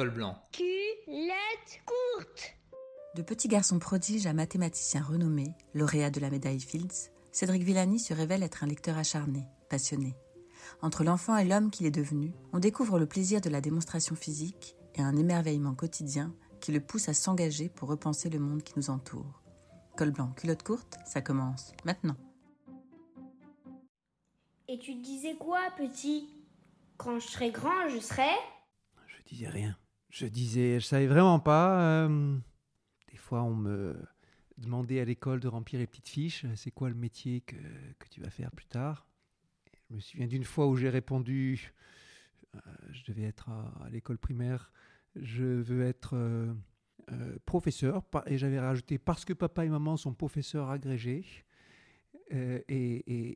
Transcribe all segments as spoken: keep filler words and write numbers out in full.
col blanc. Culotte courte. De petit garçon prodige à mathématicien renommé, lauréat de la médaille Fields, Cédric Villani se révèle être un lecteur acharné, passionné. Entre l'enfant et l'homme qu'il est devenu, on découvre le plaisir de la démonstration physique et un émerveillement quotidien qui le pousse à s'engager pour repenser le monde qui nous entoure. Col blanc, culotte courte, ça commence maintenant. Et tu disais quoi, petit ? Quand je serai grand, je serai... Je disais rien. Je disais, je savais vraiment pas. Euh... Des fois, on me demandait à l'école de remplir les petites fiches. C'est quoi le métier que, que tu vas faire plus tard ? Je me souviens d'une fois où j'ai répondu, euh, je devais être à, à l'école primaire, je veux être euh, euh, professeur, et j'avais rajouté parce que papa et maman sont professeurs agrégés. Euh, et,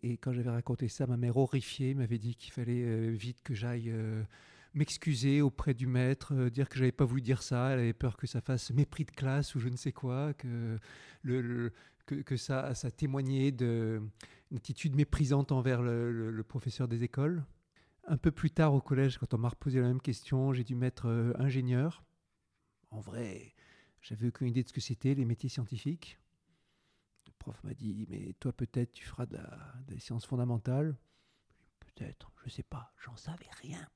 et, et quand j'avais raconté ça, ma mère horrifiée m'avait dit qu'il fallait euh, vite que j'aille euh, m'excuser auprès du maître, euh, dire que j'avais pas voulu dire ça. Elle avait peur que ça fasse mépris de classe ou je ne sais quoi, que le... le Que, que ça, ça témoignait d'une attitude méprisante envers le, le, le professeur des écoles. Un peu plus tard au collège, quand on m'a reposé la même question, j'ai dû mettre euh, ingénieur. En vrai, j'avais aucune idée de ce que c'était, les métiers scientifiques. Le prof m'a dit « Mais toi, peut-être, tu feras de la, des sciences fondamentales ?» Peut-être, je ne sais pas, j'en savais rien.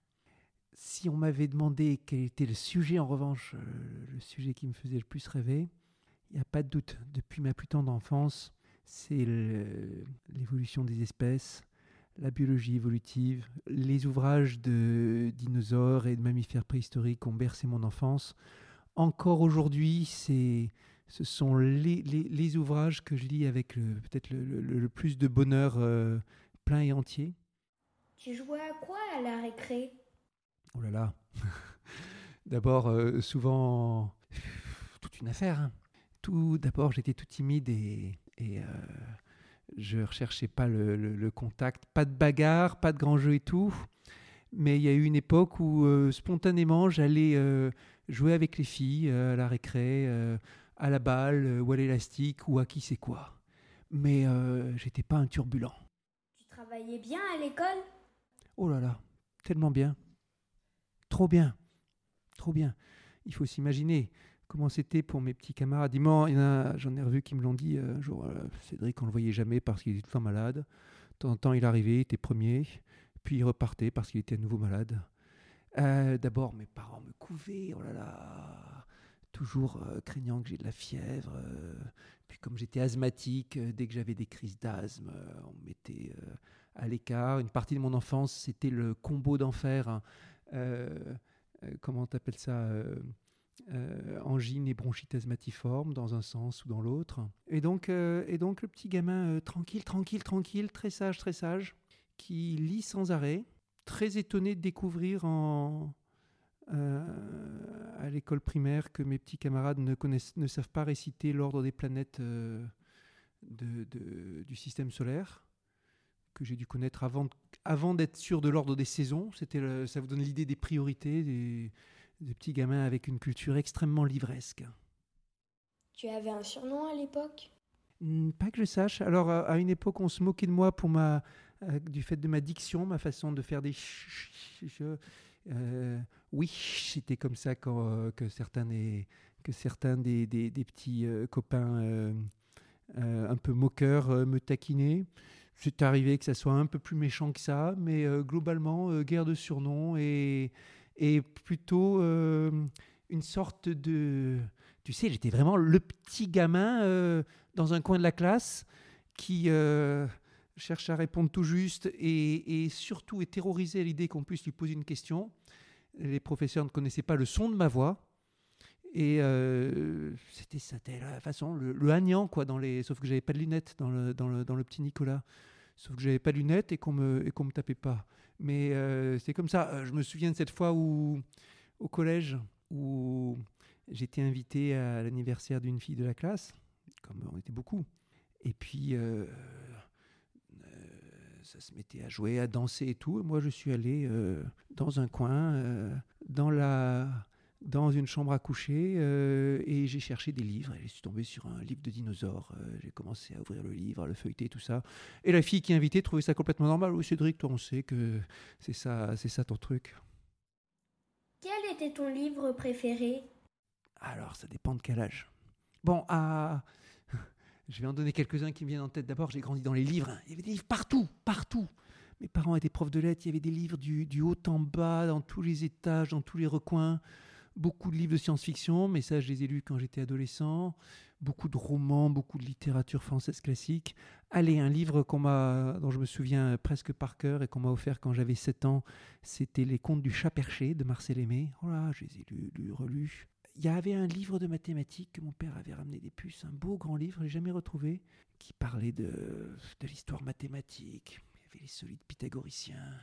Si on m'avait demandé quel était le sujet, en revanche, euh, le sujet qui me faisait le plus rêver... Il n'y a pas de doute, depuis ma plus tendre enfance, c'est le, l'évolution des espèces, la biologie évolutive, les ouvrages de dinosaures et de mammifères préhistoriques ont bercé mon enfance. Encore aujourd'hui, c'est, ce sont les, les, les ouvrages que je lis avec le, peut-être le, le, le plus de bonheur euh, plein et entier. Tu jouais à quoi à la récré ? Oh là là D'abord, euh, souvent, toute une affaire, hein. Tout d'abord, j'étais tout timide et, et euh, je ne recherchais pas le, le, le contact. Pas de bagarre, pas de grand jeu et tout. Mais il y a eu une époque où, euh, spontanément, j'allais euh, jouer avec les filles euh, à la récré, euh, à la balle, euh, ou à l'élastique, ou à qui c'est quoi. Mais euh, je n'étais pas un turbulent. Tu travaillais bien à l'école ? Oh là là, tellement bien. Trop bien. Trop bien. Il faut s'imaginer... Comment c'était pour mes petits camarades ? Il y en a, j'en ai revu qui me l'ont dit euh, un jour. Euh, Cédric, on ne le voyait jamais parce qu'il était tout le temps malade. De temps en temps, il arrivait, il était premier. Puis il repartait parce qu'il était à nouveau malade. Euh, d'abord, mes parents me couvaient. Oh là là ! Toujours euh, craignant que j'ai de la fièvre. Euh, puis comme j'étais asthmatique, euh, dès que j'avais des crises d'asthme, euh, on me mettait euh, à l'écart. Une partie de mon enfance, c'était le combo d'enfer. Hein. Euh, euh, comment t'appelles ça euh, Euh, angine et bronchite asthmatiforme dans un sens ou dans l'autre. Et donc, euh, et donc le petit gamin euh, tranquille, tranquille, tranquille, très sage, très sage, qui lit sans arrêt, très étonné de découvrir en, euh, à l'école primaire que mes petits camarades ne, connaissent, ne savent pas réciter l'ordre des planètes euh, de, de, du système solaire, que j'ai dû connaître avant, avant d'être sûr de l'ordre des saisons. C'était le, ça vous donne l'idée des priorités, des... de petits gamins avec une culture extrêmement livresque. Tu avais un surnom à l'époque ? Pas que je sache. Alors, à une époque, on se moquait de moi pour ma, euh, du fait de ma diction, ma façon de faire des... Euh, oui, c'était comme ça quand, euh, que certains des, que certains des, des, des petits euh, copains euh, euh, un peu moqueurs euh, me taquinaient. C'est arrivé que ça soit un peu plus méchant que ça, mais euh, globalement, euh, guerre de surnoms et... Et plutôt euh, une sorte de... Tu sais, j'étais vraiment le petit gamin euh, dans un coin de la classe qui euh, cherche à répondre tout juste et, et surtout est terrorisé à l'idée qu'on puisse lui poser une question. Les professeurs ne connaissaient pas le son de ma voix. Et euh, c'était, c'était la façon, le, le hagnant, quoi, dans les... sauf que je n'avais pas de lunettes dans le, dans le, dans le petit Nicolas. Sauf que je n'avais pas de lunettes et qu'on me, et qu'on me tapait pas. Mais euh, c'est comme ça. Je me souviens de cette fois où, au collège, où j'étais invité à l'anniversaire d'une fille de la classe, comme on était beaucoup. Et puis, euh, euh, ça se mettait à jouer, à danser et tout. Et moi, je suis allé euh, dans un coin, euh, dans, la, dans une chambre à coucher, euh, et j'ai cherché des livres. Et je suis tombé sur un livre de dinosaures. Euh, j'ai commencé à ouvrir le livre, à le feuilleter, tout ça. Et la fille qui invitait trouvait ça complètement normal. « Oui, Cédric, toi, on sait que c'est ça, c'est ça ton truc. » Quel était ton livre préféré ? Alors, ça dépend de quel âge. Bon, à... je vais en donner quelques-uns qui me viennent en tête. D'abord, j'ai grandi dans les livres. Il y avait des livres partout, partout. Mes parents étaient profs de lettres. Il y avait des livres du, du haut en bas, dans tous les étages, dans tous les recoins. Beaucoup de livres de science-fiction, mais ça, je les ai lus quand j'étais adolescent. Beaucoup de romans, beaucoup de littérature française classique. Allez, un livre qu'on m'a, dont je me souviens presque par cœur et qu'on m'a offert quand j'avais sept ans, c'était Les Contes du Chat Perché de Marcel Aimé. Oh là, je les ai lus, lus, relus. Il y avait un livre de mathématiques que mon père avait ramené des puces, un beau grand livre, je ne l'ai jamais retrouvé, qui parlait de, de l'histoire mathématique. Il y avait les solides pythagoriciens,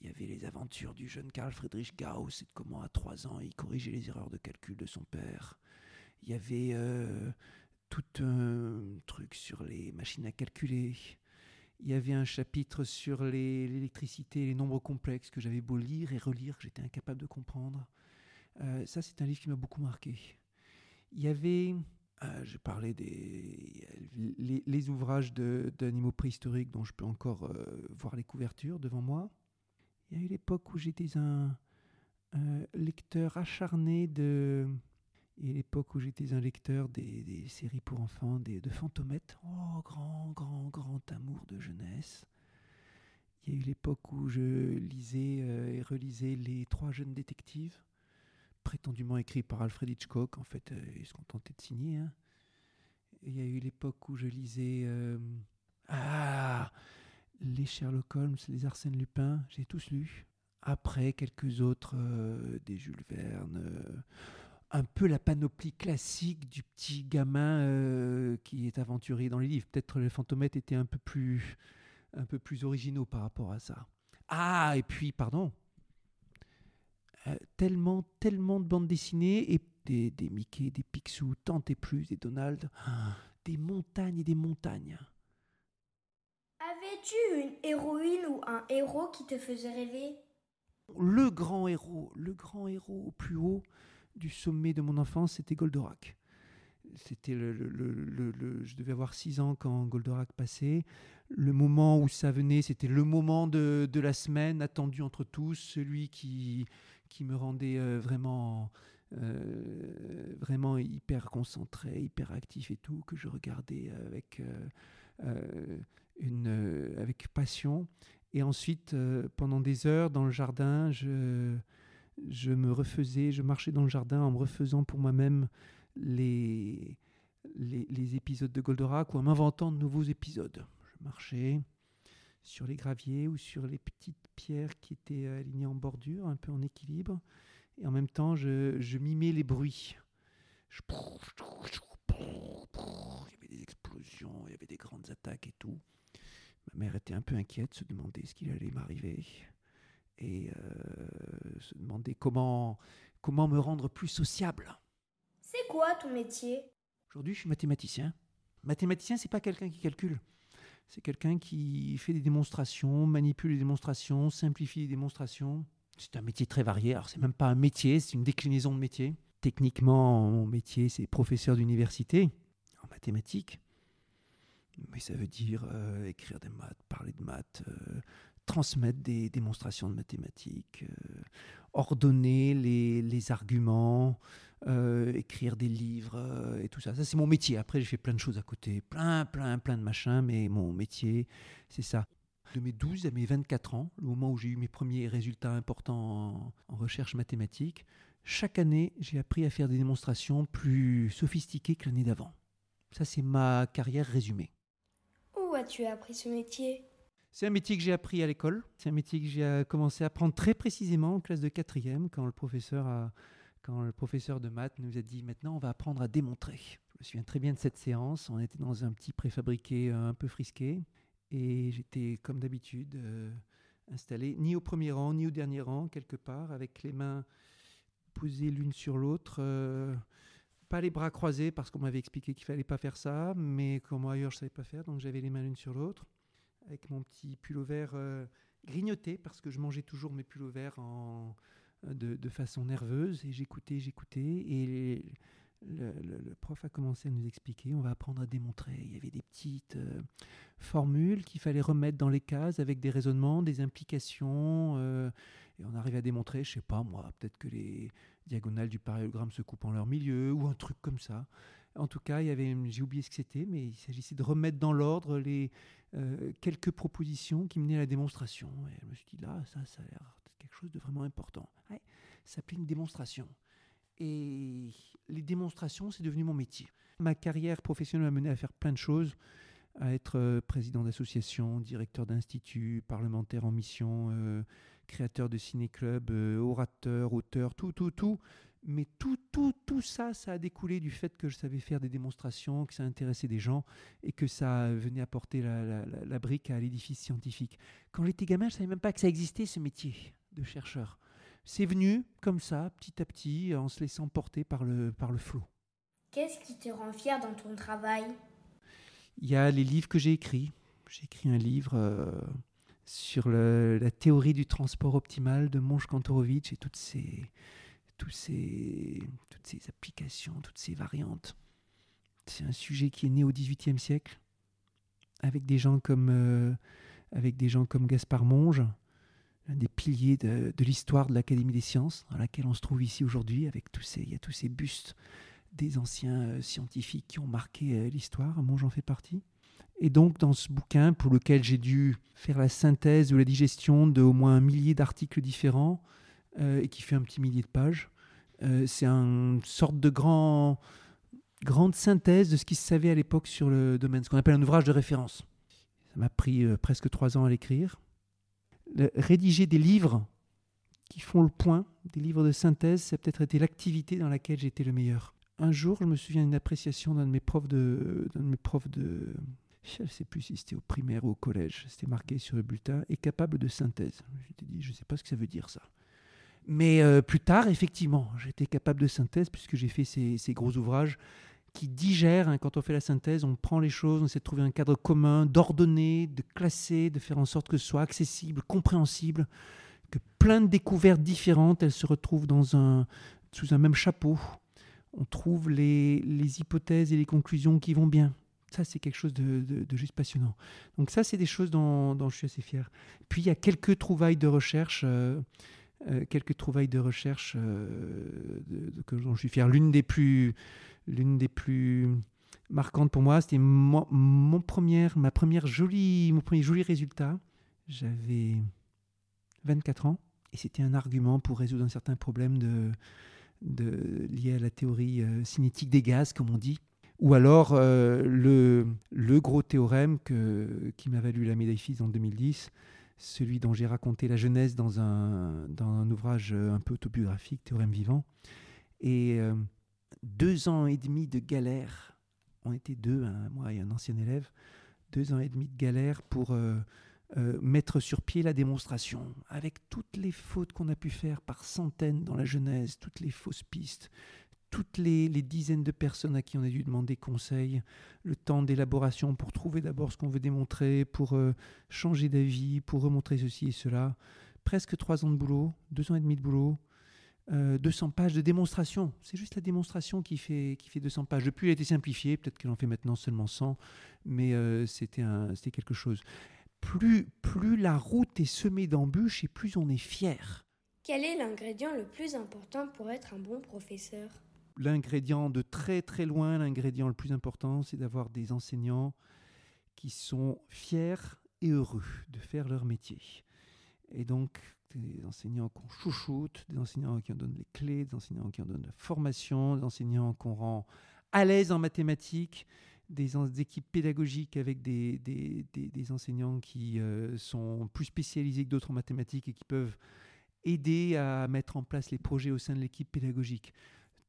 il y avait les aventures du jeune Karl Friedrich Gauss et de comment à trois ans il corrigeait les erreurs de calcul de son père. Il y avait euh, tout un truc sur les machines à calculer. Il y avait un chapitre sur les, l'électricité et les nombres complexes que j'avais beau lire et relire, que j'étais incapable de comprendre. Euh, ça, c'est un livre qui m'a beaucoup marqué. Il y avait, euh, je parlais des les, les ouvrages de, d'animaux préhistoriques dont je peux encore euh, voir les couvertures devant moi. Il y a eu l'époque où j'étais un euh, lecteur acharné de... Il y a eu l'époque où j'étais un lecteur des, des séries pour enfants, des, de Fantomètre. Oh, grand, grand, grand amour de jeunesse. Il y a eu l'époque où je lisais euh, et relisais Les Trois Jeunes Détectives, prétendument écrit par Alfred Hitchcock, en fait, euh, il se contentait de signer. Hein. Il y a eu l'époque où je lisais euh, ah, les Sherlock Holmes, les Arsène Lupin, j'ai tous lu. Après, quelques autres, euh, des Jules Verne, euh, un peu la panoplie classique du petit gamin euh, qui est aventurier dans les livres. Peut-être les Fantomètres étaient un peu plus, un peu plus originaux par rapport à ça. Ah, et puis, pardon Euh, tellement, tellement de bandes dessinées, et des, des Mickey, des Picsou, tant et plus, des Donald, ah, des montagnes et des montagnes. Avais-tu une héroïne ou un héros qui te faisait rêver ? Le grand héros, le grand héros au plus haut du sommet de mon enfance, c'était Goldorak. C'était le, le, le, le, je devais avoir six ans quand Goldorak passait. Le moment où ça venait, c'était le moment de, de la semaine attendu entre tous, celui qui... qui me rendait euh, vraiment, euh, vraiment hyper concentré, hyper actif et tout, que je regardais avec, euh, euh, une, euh, avec passion. Et ensuite, euh, pendant des heures, dans le jardin, je, je me refaisais, je marchais dans le jardin en me refaisant pour moi-même les, les, les épisodes de Goldorak ou en m'inventant de nouveaux épisodes. Je marchais sur les graviers ou sur les petites pierres qui étaient alignées en bordure, un peu en équilibre. Et en même temps, je, je mimais les bruits. Je... Il y avait des explosions, il y avait des grandes attaques et tout. Ma mère était un peu inquiète, se demandait ce qu'il allait m'arriver. Et euh, se demandait comment, comment me rendre plus sociable. C'est quoi ton métier ? Aujourd'hui, je suis mathématicien. Mathématicien, c'est pas quelqu'un qui calcule. C'est quelqu'un qui fait des démonstrations, manipule les démonstrations, simplifie les démonstrations. C'est un métier très varié. Alors, c'est même pas un métier, c'est une déclinaison de métier. Techniquement, mon métier, c'est professeur d'université en mathématiques. Mais ça veut dire euh, écrire des maths, parler de maths, euh, transmettre des démonstrations de mathématiques, euh, ordonner les, les arguments, euh, écrire des livres euh, et tout ça. Ça, c'est mon métier. Après, j'ai fait plein de choses à côté, plein, plein, plein de machins, mais mon métier, c'est ça. De mes douze à mes vingt-quatre ans, le moment où j'ai eu mes premiers résultats importants en, en recherche mathématique, chaque année, j'ai appris à faire des démonstrations plus sophistiquées que l'année d'avant. Ça, c'est ma carrière résumée. Où as-tu appris ce métier ? C'est un métier que j'ai appris à l'école. C'est un métier que j'ai commencé à apprendre très précisément en classe de quatrième, quand le professeur, a, quand le professeur de maths nous a dit « Maintenant, on va apprendre à démontrer ». Je me souviens très bien de cette séance. On était dans un petit préfabriqué un peu frisqué. Et j'étais, comme d'habitude, euh, installé ni au premier rang, ni au dernier rang, quelque part, avec les mains posées l'une sur l'autre. Euh, pas les bras croisés, parce qu'on m'avait expliqué qu'il ne fallait pas faire ça, mais que moi, ailleurs, je ne savais pas faire. Donc, j'avais les mains l'une sur l'autre, avec mon petit pull vert euh, grignoté, parce que je mangeais toujours mes pulls verts de, de façon nerveuse, et j'écoutais, j'écoutais, et le, le, le prof a commencé à nous expliquer, on va apprendre à démontrer. Il y avait des petites euh, formules qu'il fallait remettre dans les cases avec des raisonnements, des implications. Euh, et on arrivait à démontrer, je ne sais pas moi, peut-être que les diagonales du parallélogramme se coupent en leur milieu ou un truc comme ça. En tout cas, il y avait, j'ai oublié ce que c'était, mais il s'agissait de remettre dans l'ordre les euh, quelques propositions qui menaient à la démonstration. Et je me suis dit, là, ça, ça a l'air d'être quelque chose de vraiment important. Ouais, ça s'appelait une démonstration. Et les démonstrations, c'est devenu mon métier. Ma carrière professionnelle m'a mené à faire plein de choses, à être président d'association, directeur d'institut, parlementaire en mission, euh, créateur de ciné-club, euh, orateur, auteur, tout, tout, tout. Mais tout, tout, tout ça, ça a découlé du fait que je savais faire des démonstrations, que ça intéressait des gens et que ça venait apporter la, la, la, la brique à l'édifice scientifique. Quand j'étais gamin, je ne savais même pas que ça existait, ce métier de chercheur. C'est venu comme ça, petit à petit, en se laissant porter par le, par le flot. Qu'est-ce qui te rend fier dans ton travail ? Il y a les livres que j'ai écrits. J'ai écrit un livre euh, sur le, la théorie du transport optimal de Monge-Kantorovitch et toutes ces... Toutes ces, toutes ces applications, toutes ces variantes. C'est un sujet qui est né au dix-huitième siècle, avec des gens comme, euh, avec des gens comme Gaspard Monge, l'un des piliers de, de l'histoire de l'Académie des sciences, dans laquelle on se trouve ici aujourd'hui, avec tous ces, il y a tous ces bustes des anciens euh, scientifiques qui ont marqué euh, l'histoire. Monge en fait partie. Et donc, dans ce bouquin, pour lequel j'ai dû faire la synthèse ou la digestion de au moins un millier d'articles différents, euh, et qui fait un petit millier de pages, Euh, c'est une sorte de grand, grande synthèse de ce qui se savait à l'époque sur le domaine, ce qu'on appelle un ouvrage de référence. Ça m'a pris euh, presque trois ans à l'écrire. Le, rédiger des livres qui font le point, des livres de synthèse, ça a peut-être été l'activité dans laquelle j'ai été le meilleur. Un jour, je me souviens d'une appréciation d'un de mes profs de... D'un de, mes profs de je ne sais plus si c'était au primaire ou au collège, c'était marqué sur le bulletin, est capable de synthèse. Je me suis dit, je ne sais pas ce que ça veut dire ça. Mais euh, plus tard, effectivement, j'étais capable de synthèse puisque j'ai fait ces, ces gros ouvrages qui digèrent. Hein, quand on fait la synthèse, on prend les choses, on essaie de trouver un cadre commun, d'ordonner, de classer, de faire en sorte que ce soit accessible, compréhensible, que plein de découvertes différentes, elles se retrouvent dans un, sous un même chapeau. On trouve les, les hypothèses et les conclusions qui vont bien. Ça, c'est quelque chose de, de, de juste passionnant. Donc ça, c'est des choses dont, dont je suis assez fier. Puis, il y a quelques trouvailles de recherche... Euh, Euh, quelques trouvailles de recherche euh, de, de, dont je suis fier. L'une des plus, l'une des plus marquantes pour moi, c'était mon, mon, première, ma première jolie, mon premier joli résultat. J'avais vingt-quatre ans et c'était un argument pour résoudre un certain problème de, de, lié à la théorie euh, cinétique des gaz, comme on dit. Ou alors euh, le, le gros théorème que, qui m'a valu la médaille Fields en deux mille dix, celui dont j'ai raconté la jeunesse dans un, dans un ouvrage un peu autobiographique, Théorème vivant. Et euh, deux ans et demi de galère, on était deux, hein, moi et un ancien élève, deux ans et demi de galère pour euh, euh, mettre sur pied la démonstration, avec toutes les fautes qu'on a pu faire par centaines dans la jeunesse, toutes les fausses pistes, toutes les, les dizaines de personnes à qui on a dû demander conseil, le temps d'élaboration pour trouver d'abord ce qu'on veut démontrer, pour euh, changer d'avis, pour remontrer ceci et cela. Presque trois ans de boulot, deux ans et demi de boulot, euh, deux cents pages de démonstration. C'est juste la démonstration qui fait, qui fait deux cents pages. Depuis, elle a été simplifiée, peut-être qu'elle en fait maintenant seulement cent, mais euh, c'était, un, c'était quelque chose. Plus, plus la route est semée d'embûches et plus on est fier. Quel est l'ingrédient le plus important pour être un bon professeur ? L'ingrédient de très très loin, l'ingrédient le plus important, c'est d'avoir des enseignants qui sont fiers et heureux de faire leur métier. Et donc, des enseignants qu'on chouchoute, des enseignants qui en donnent les clés, des enseignants qui en donnent la formation, des enseignants qu'on rend à l'aise en mathématiques, des, en- des équipes pédagogiques avec des, des, des, des enseignants qui euh, sont plus spécialisés que d'autres en mathématiques et qui peuvent aider à mettre en place les projets au sein de l'équipe pédagogique.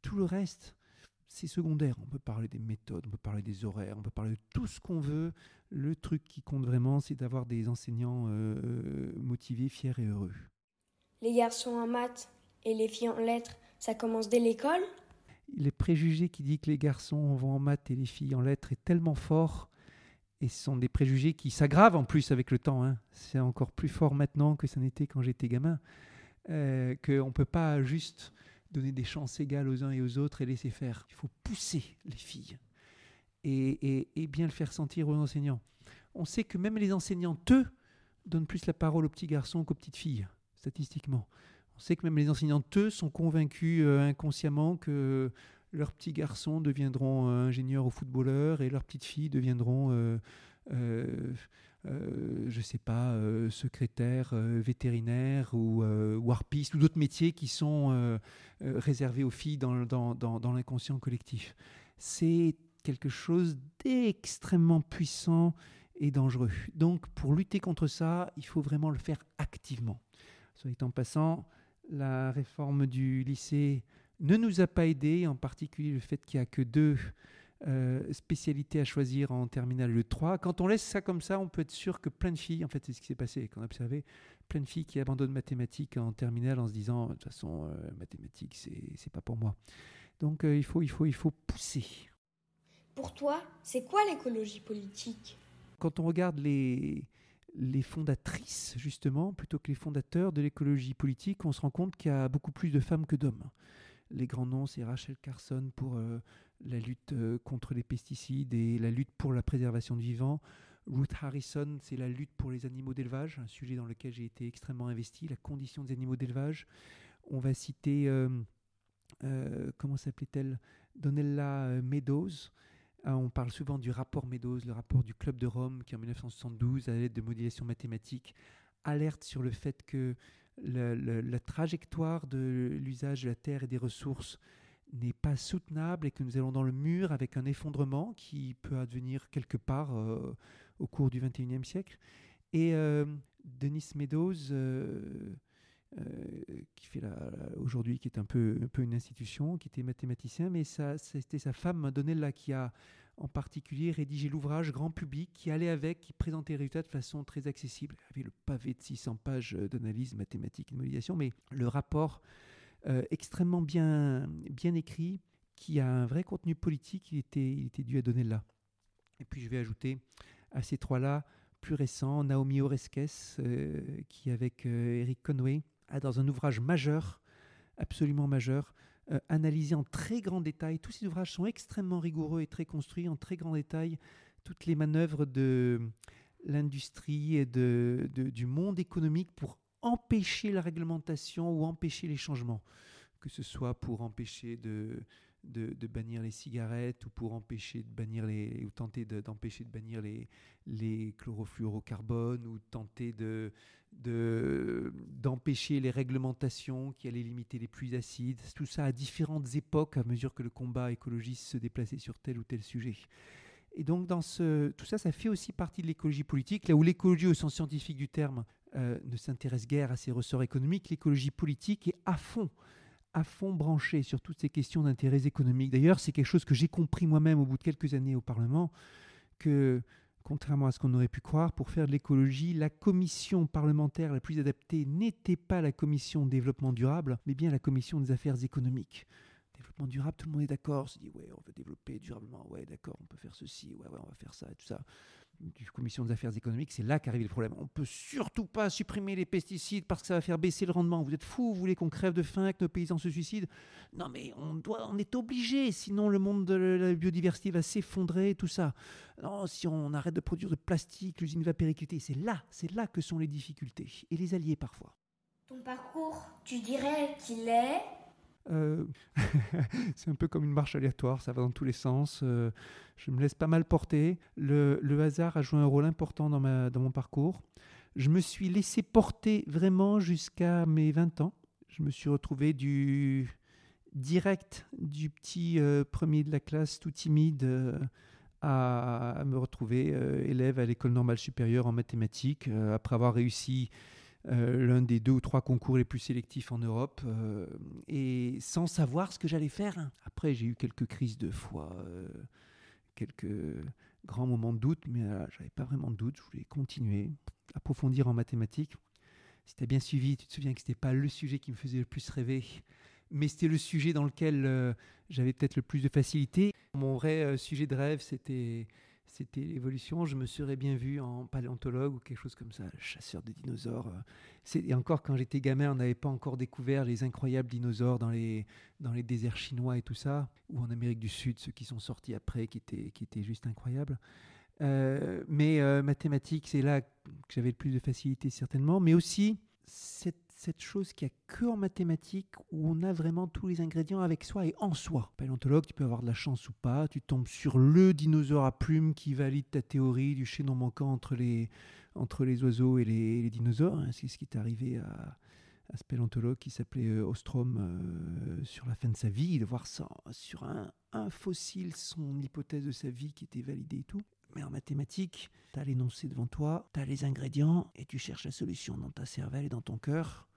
Tout le reste, c'est secondaire. On peut parler des méthodes, on peut parler des horaires, on peut parler de tout ce qu'on veut. Le truc qui compte vraiment, c'est d'avoir des enseignants euh, motivés, fiers et heureux. Les garçons en maths et les filles en lettres, ça commence dès l'école ? Les préjugés qui disent que les garçons vont en maths et les filles en lettres est tellement fort. Et ce sont des préjugés qui s'aggravent en plus avec le temps. Hein. C'est encore plus fort maintenant que ça n'était quand j'étais gamin. Euh, qu'on ne peut pas juste... donner des chances égales aux uns et aux autres et laisser faire. Il faut pousser les filles et, et, et bien le faire sentir aux enseignants. On sait que même les enseignantes, eux, donnent plus la parole aux petits garçons qu'aux petites filles, statistiquement. On sait que même les enseignantes, eux, sont convaincus euh, inconsciemment que leurs petits garçons deviendront euh, ingénieurs ou footballeurs et leurs petites filles deviendront... Euh, Euh, euh, je ne sais pas, euh, secrétaire, euh, vétérinaire ou euh, harpiste ou d'autres métiers qui sont euh, euh, réservés aux filles dans, dans, dans, dans l'inconscient collectif. C'est quelque chose d'extrêmement puissant et dangereux. Donc, pour lutter contre ça, il faut vraiment le faire activement. Soit dit en passant, la réforme du lycée ne nous a pas aidés, en particulier le fait qu'il n'y a que deux Euh, spécialité à choisir en terminale E trois. Quand on laisse ça comme ça, on peut être sûr que plein de filles, en fait c'est ce qui s'est passé, qu'on a observé, plein de filles qui abandonnent mathématiques en terminale en se disant de toute façon euh, mathématiques c'est, c'est pas pour moi. Donc euh, il faut, il faut, il faut pousser. Pour toi, c'est quoi l'écologie politique ? Quand on regarde les, les fondatrices justement, plutôt que les fondateurs de l'écologie politique, on se rend compte qu'il y a beaucoup plus de femmes que d'hommes. Les grands noms, c'est Rachel Carson pour euh, la lutte euh, contre les pesticides et la lutte pour la préservation du vivant. Ruth Harrison, c'est la lutte pour les animaux d'élevage, un sujet dans lequel j'ai été extrêmement investi, la condition des animaux d'élevage. On va citer, euh, euh, comment s'appelait-elle ? Donnella Meadows. Ah, on parle souvent du rapport Meadows, le rapport du Club de Rome qui, en dix-neuf cent soixante-douze, à l'aide de modélisation mathématique, alerte sur le fait que La, la, la trajectoire de l'usage de la terre et des ressources n'est pas soutenable et que nous allons dans le mur avec un effondrement qui peut advenir quelque part euh, au cours du vingt et unième siècle. Et euh, Denis Meadows, euh, euh, qui fait la, la, aujourd'hui, qui est un peu, un peu une institution, qui était mathématicien, mais ça, c'était sa femme Donnella qui a en particulier rédiger l'ouvrage grand public qui allait avec, qui présentait les résultats de façon très accessible. Il y avait le pavé de six cents pages d'analyse mathématique et de modélisation, mais le rapport euh, extrêmement bien, bien écrit, qui a un vrai contenu politique, il était, il était dû à Donnella. Et puis je vais ajouter à ces trois-là, plus récents, Naomi Oreskes, euh, qui avec euh, Eric Conway, a dans un ouvrage majeur, absolument majeur, Euh, analyser en très grand détail. Tous ces ouvrages sont extrêmement rigoureux et très construits, en très grand détail, toutes les manœuvres de l'industrie et de, de, du monde économique pour empêcher la réglementation ou empêcher les changements, que ce soit pour empêcher de, de, de bannir les cigarettes ou pour empêcher de bannir les, ou tenter de, d'empêcher de bannir les, les chlorofluorocarbones ou tenter de... De, d'empêcher les réglementations qui allaient limiter les pluies acides, tout ça à différentes époques à mesure que le combat écologiste se déplaçait sur tel ou tel sujet. Et donc dans ce, tout ça, ça fait aussi partie de l'écologie politique, là où l'écologie au sens scientifique du terme euh, ne s'intéresse guère à ses ressorts économiques, l'écologie politique est à fond, à fond branchée sur toutes ces questions d'intérêt économique. D'ailleurs, c'est quelque chose que j'ai compris moi-même au bout de quelques années au Parlement, que contrairement à ce qu'on aurait pu croire, pour faire de l'écologie, la commission parlementaire la plus adaptée n'était pas la commission développement durable, mais bien la commission des affaires économiques. Développement durable, tout le monde est d'accord, on se dit « ouais, on veut développer durablement, ouais, d'accord, on peut faire ceci, ouais, ouais, on va faire ça, et tout ça ». Du commission des affaires économiques, c'est là qu'arrive le problème. On ne peut surtout pas supprimer les pesticides parce que ça va faire baisser le rendement. Vous êtes fous, vous voulez qu'on crève de faim, que nos paysans se suicident ? Non mais on doit, on est obligé, sinon le monde de la biodiversité va s'effondrer, tout ça. Non, si on arrête de produire de plastique, l'usine va péricliter. C'est là, c'est là que sont les difficultés et les alliés parfois. Ton parcours, tu dirais qu'il est... Euh, c'est un peu comme une marche aléatoire, ça va dans tous les sens, euh, je me laisse pas mal porter, le, le hasard a joué un rôle important dans, ma, dans mon parcours, je me suis laissé porter vraiment jusqu'à mes vingt ans, je me suis retrouvé du direct du petit euh, premier de la classe tout timide euh, à, à me retrouver euh, élève à l'école normale supérieure en mathématiques, euh, après avoir réussi Euh, l'un des deux ou trois concours les plus sélectifs en Europe, euh, et sans savoir ce que j'allais faire. Après, j'ai eu quelques crises de foi, euh, quelques grands moments de doute, mais euh, je n'avais pas vraiment de doute, je voulais continuer, approfondir en mathématiques. Si tu as bien suivi, tu te souviens que ce n'était pas le sujet qui me faisait le plus rêver, mais c'était le sujet dans lequel euh, j'avais peut-être le plus de facilité. Mon vrai euh, sujet de rêve, c'était... c'était l'évolution. Je me serais bien vu en paléontologue ou quelque chose comme ça, chasseur de dinosaures. C'est, et encore, quand j'étais gamin, on n'avait pas encore découvert les incroyables dinosaures dans les, dans les déserts chinois et tout ça, ou en Amérique du Sud, ceux qui sont sortis après, qui étaient, qui étaient juste incroyables. Euh, mais euh, mathématiques, c'est là que j'avais le plus de facilité, certainement. Mais aussi, cette, cette chose qu'il n'y a que en mathématiques, où on a vraiment tous les ingrédients avec soi et en soi. Paléontologue, tu peux avoir de la chance ou pas, tu tombes sur le dinosaure à plumes qui valide ta théorie du chaînon manquant entre les, entre les oiseaux et les, les dinosaures. C'est ce qui est arrivé à, à ce paléontologue qui s'appelait euh, Ostrom euh, sur la fin de sa vie, de voir ça, sur un, un fossile, son hypothèse de sa vie qui était validée et tout. Mais en mathématiques, tu as l'énoncé devant toi, tu as les ingrédients et tu cherches la solution dans ta cervelle et dans ton cœur.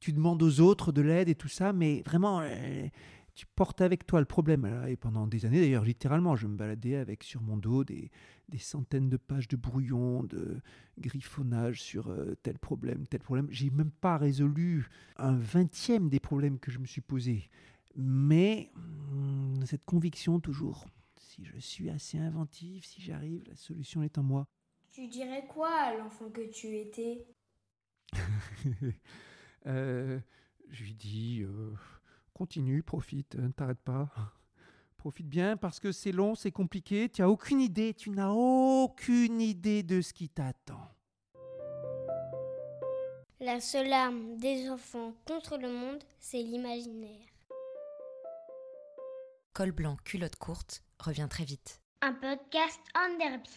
Tu demandes aux autres de l'aide et tout ça, mais vraiment, tu portes avec toi le problème. Et pendant des années, d'ailleurs, littéralement, je me baladais avec sur mon dos des, des centaines de pages de brouillons, de griffonnage sur euh, tel problème, tel problème. J'ai même pas résolu un vingtième des problèmes que je me suis posés. Mais hum, cette conviction toujours... Si je suis assez inventif, si j'arrive, la solution est en moi. Tu dirais quoi à l'enfant que tu étais ? euh, Je lui dis, euh, continue, profite, ne t'arrête pas. Profite bien parce que c'est long, c'est compliqué, tu n'as aucune idée, tu n'as aucune idée de ce qui t'attend. La seule arme des enfants contre le monde, c'est l'imaginaire. Col blanc, culotte courte, revient très vite. Un podcast en derby.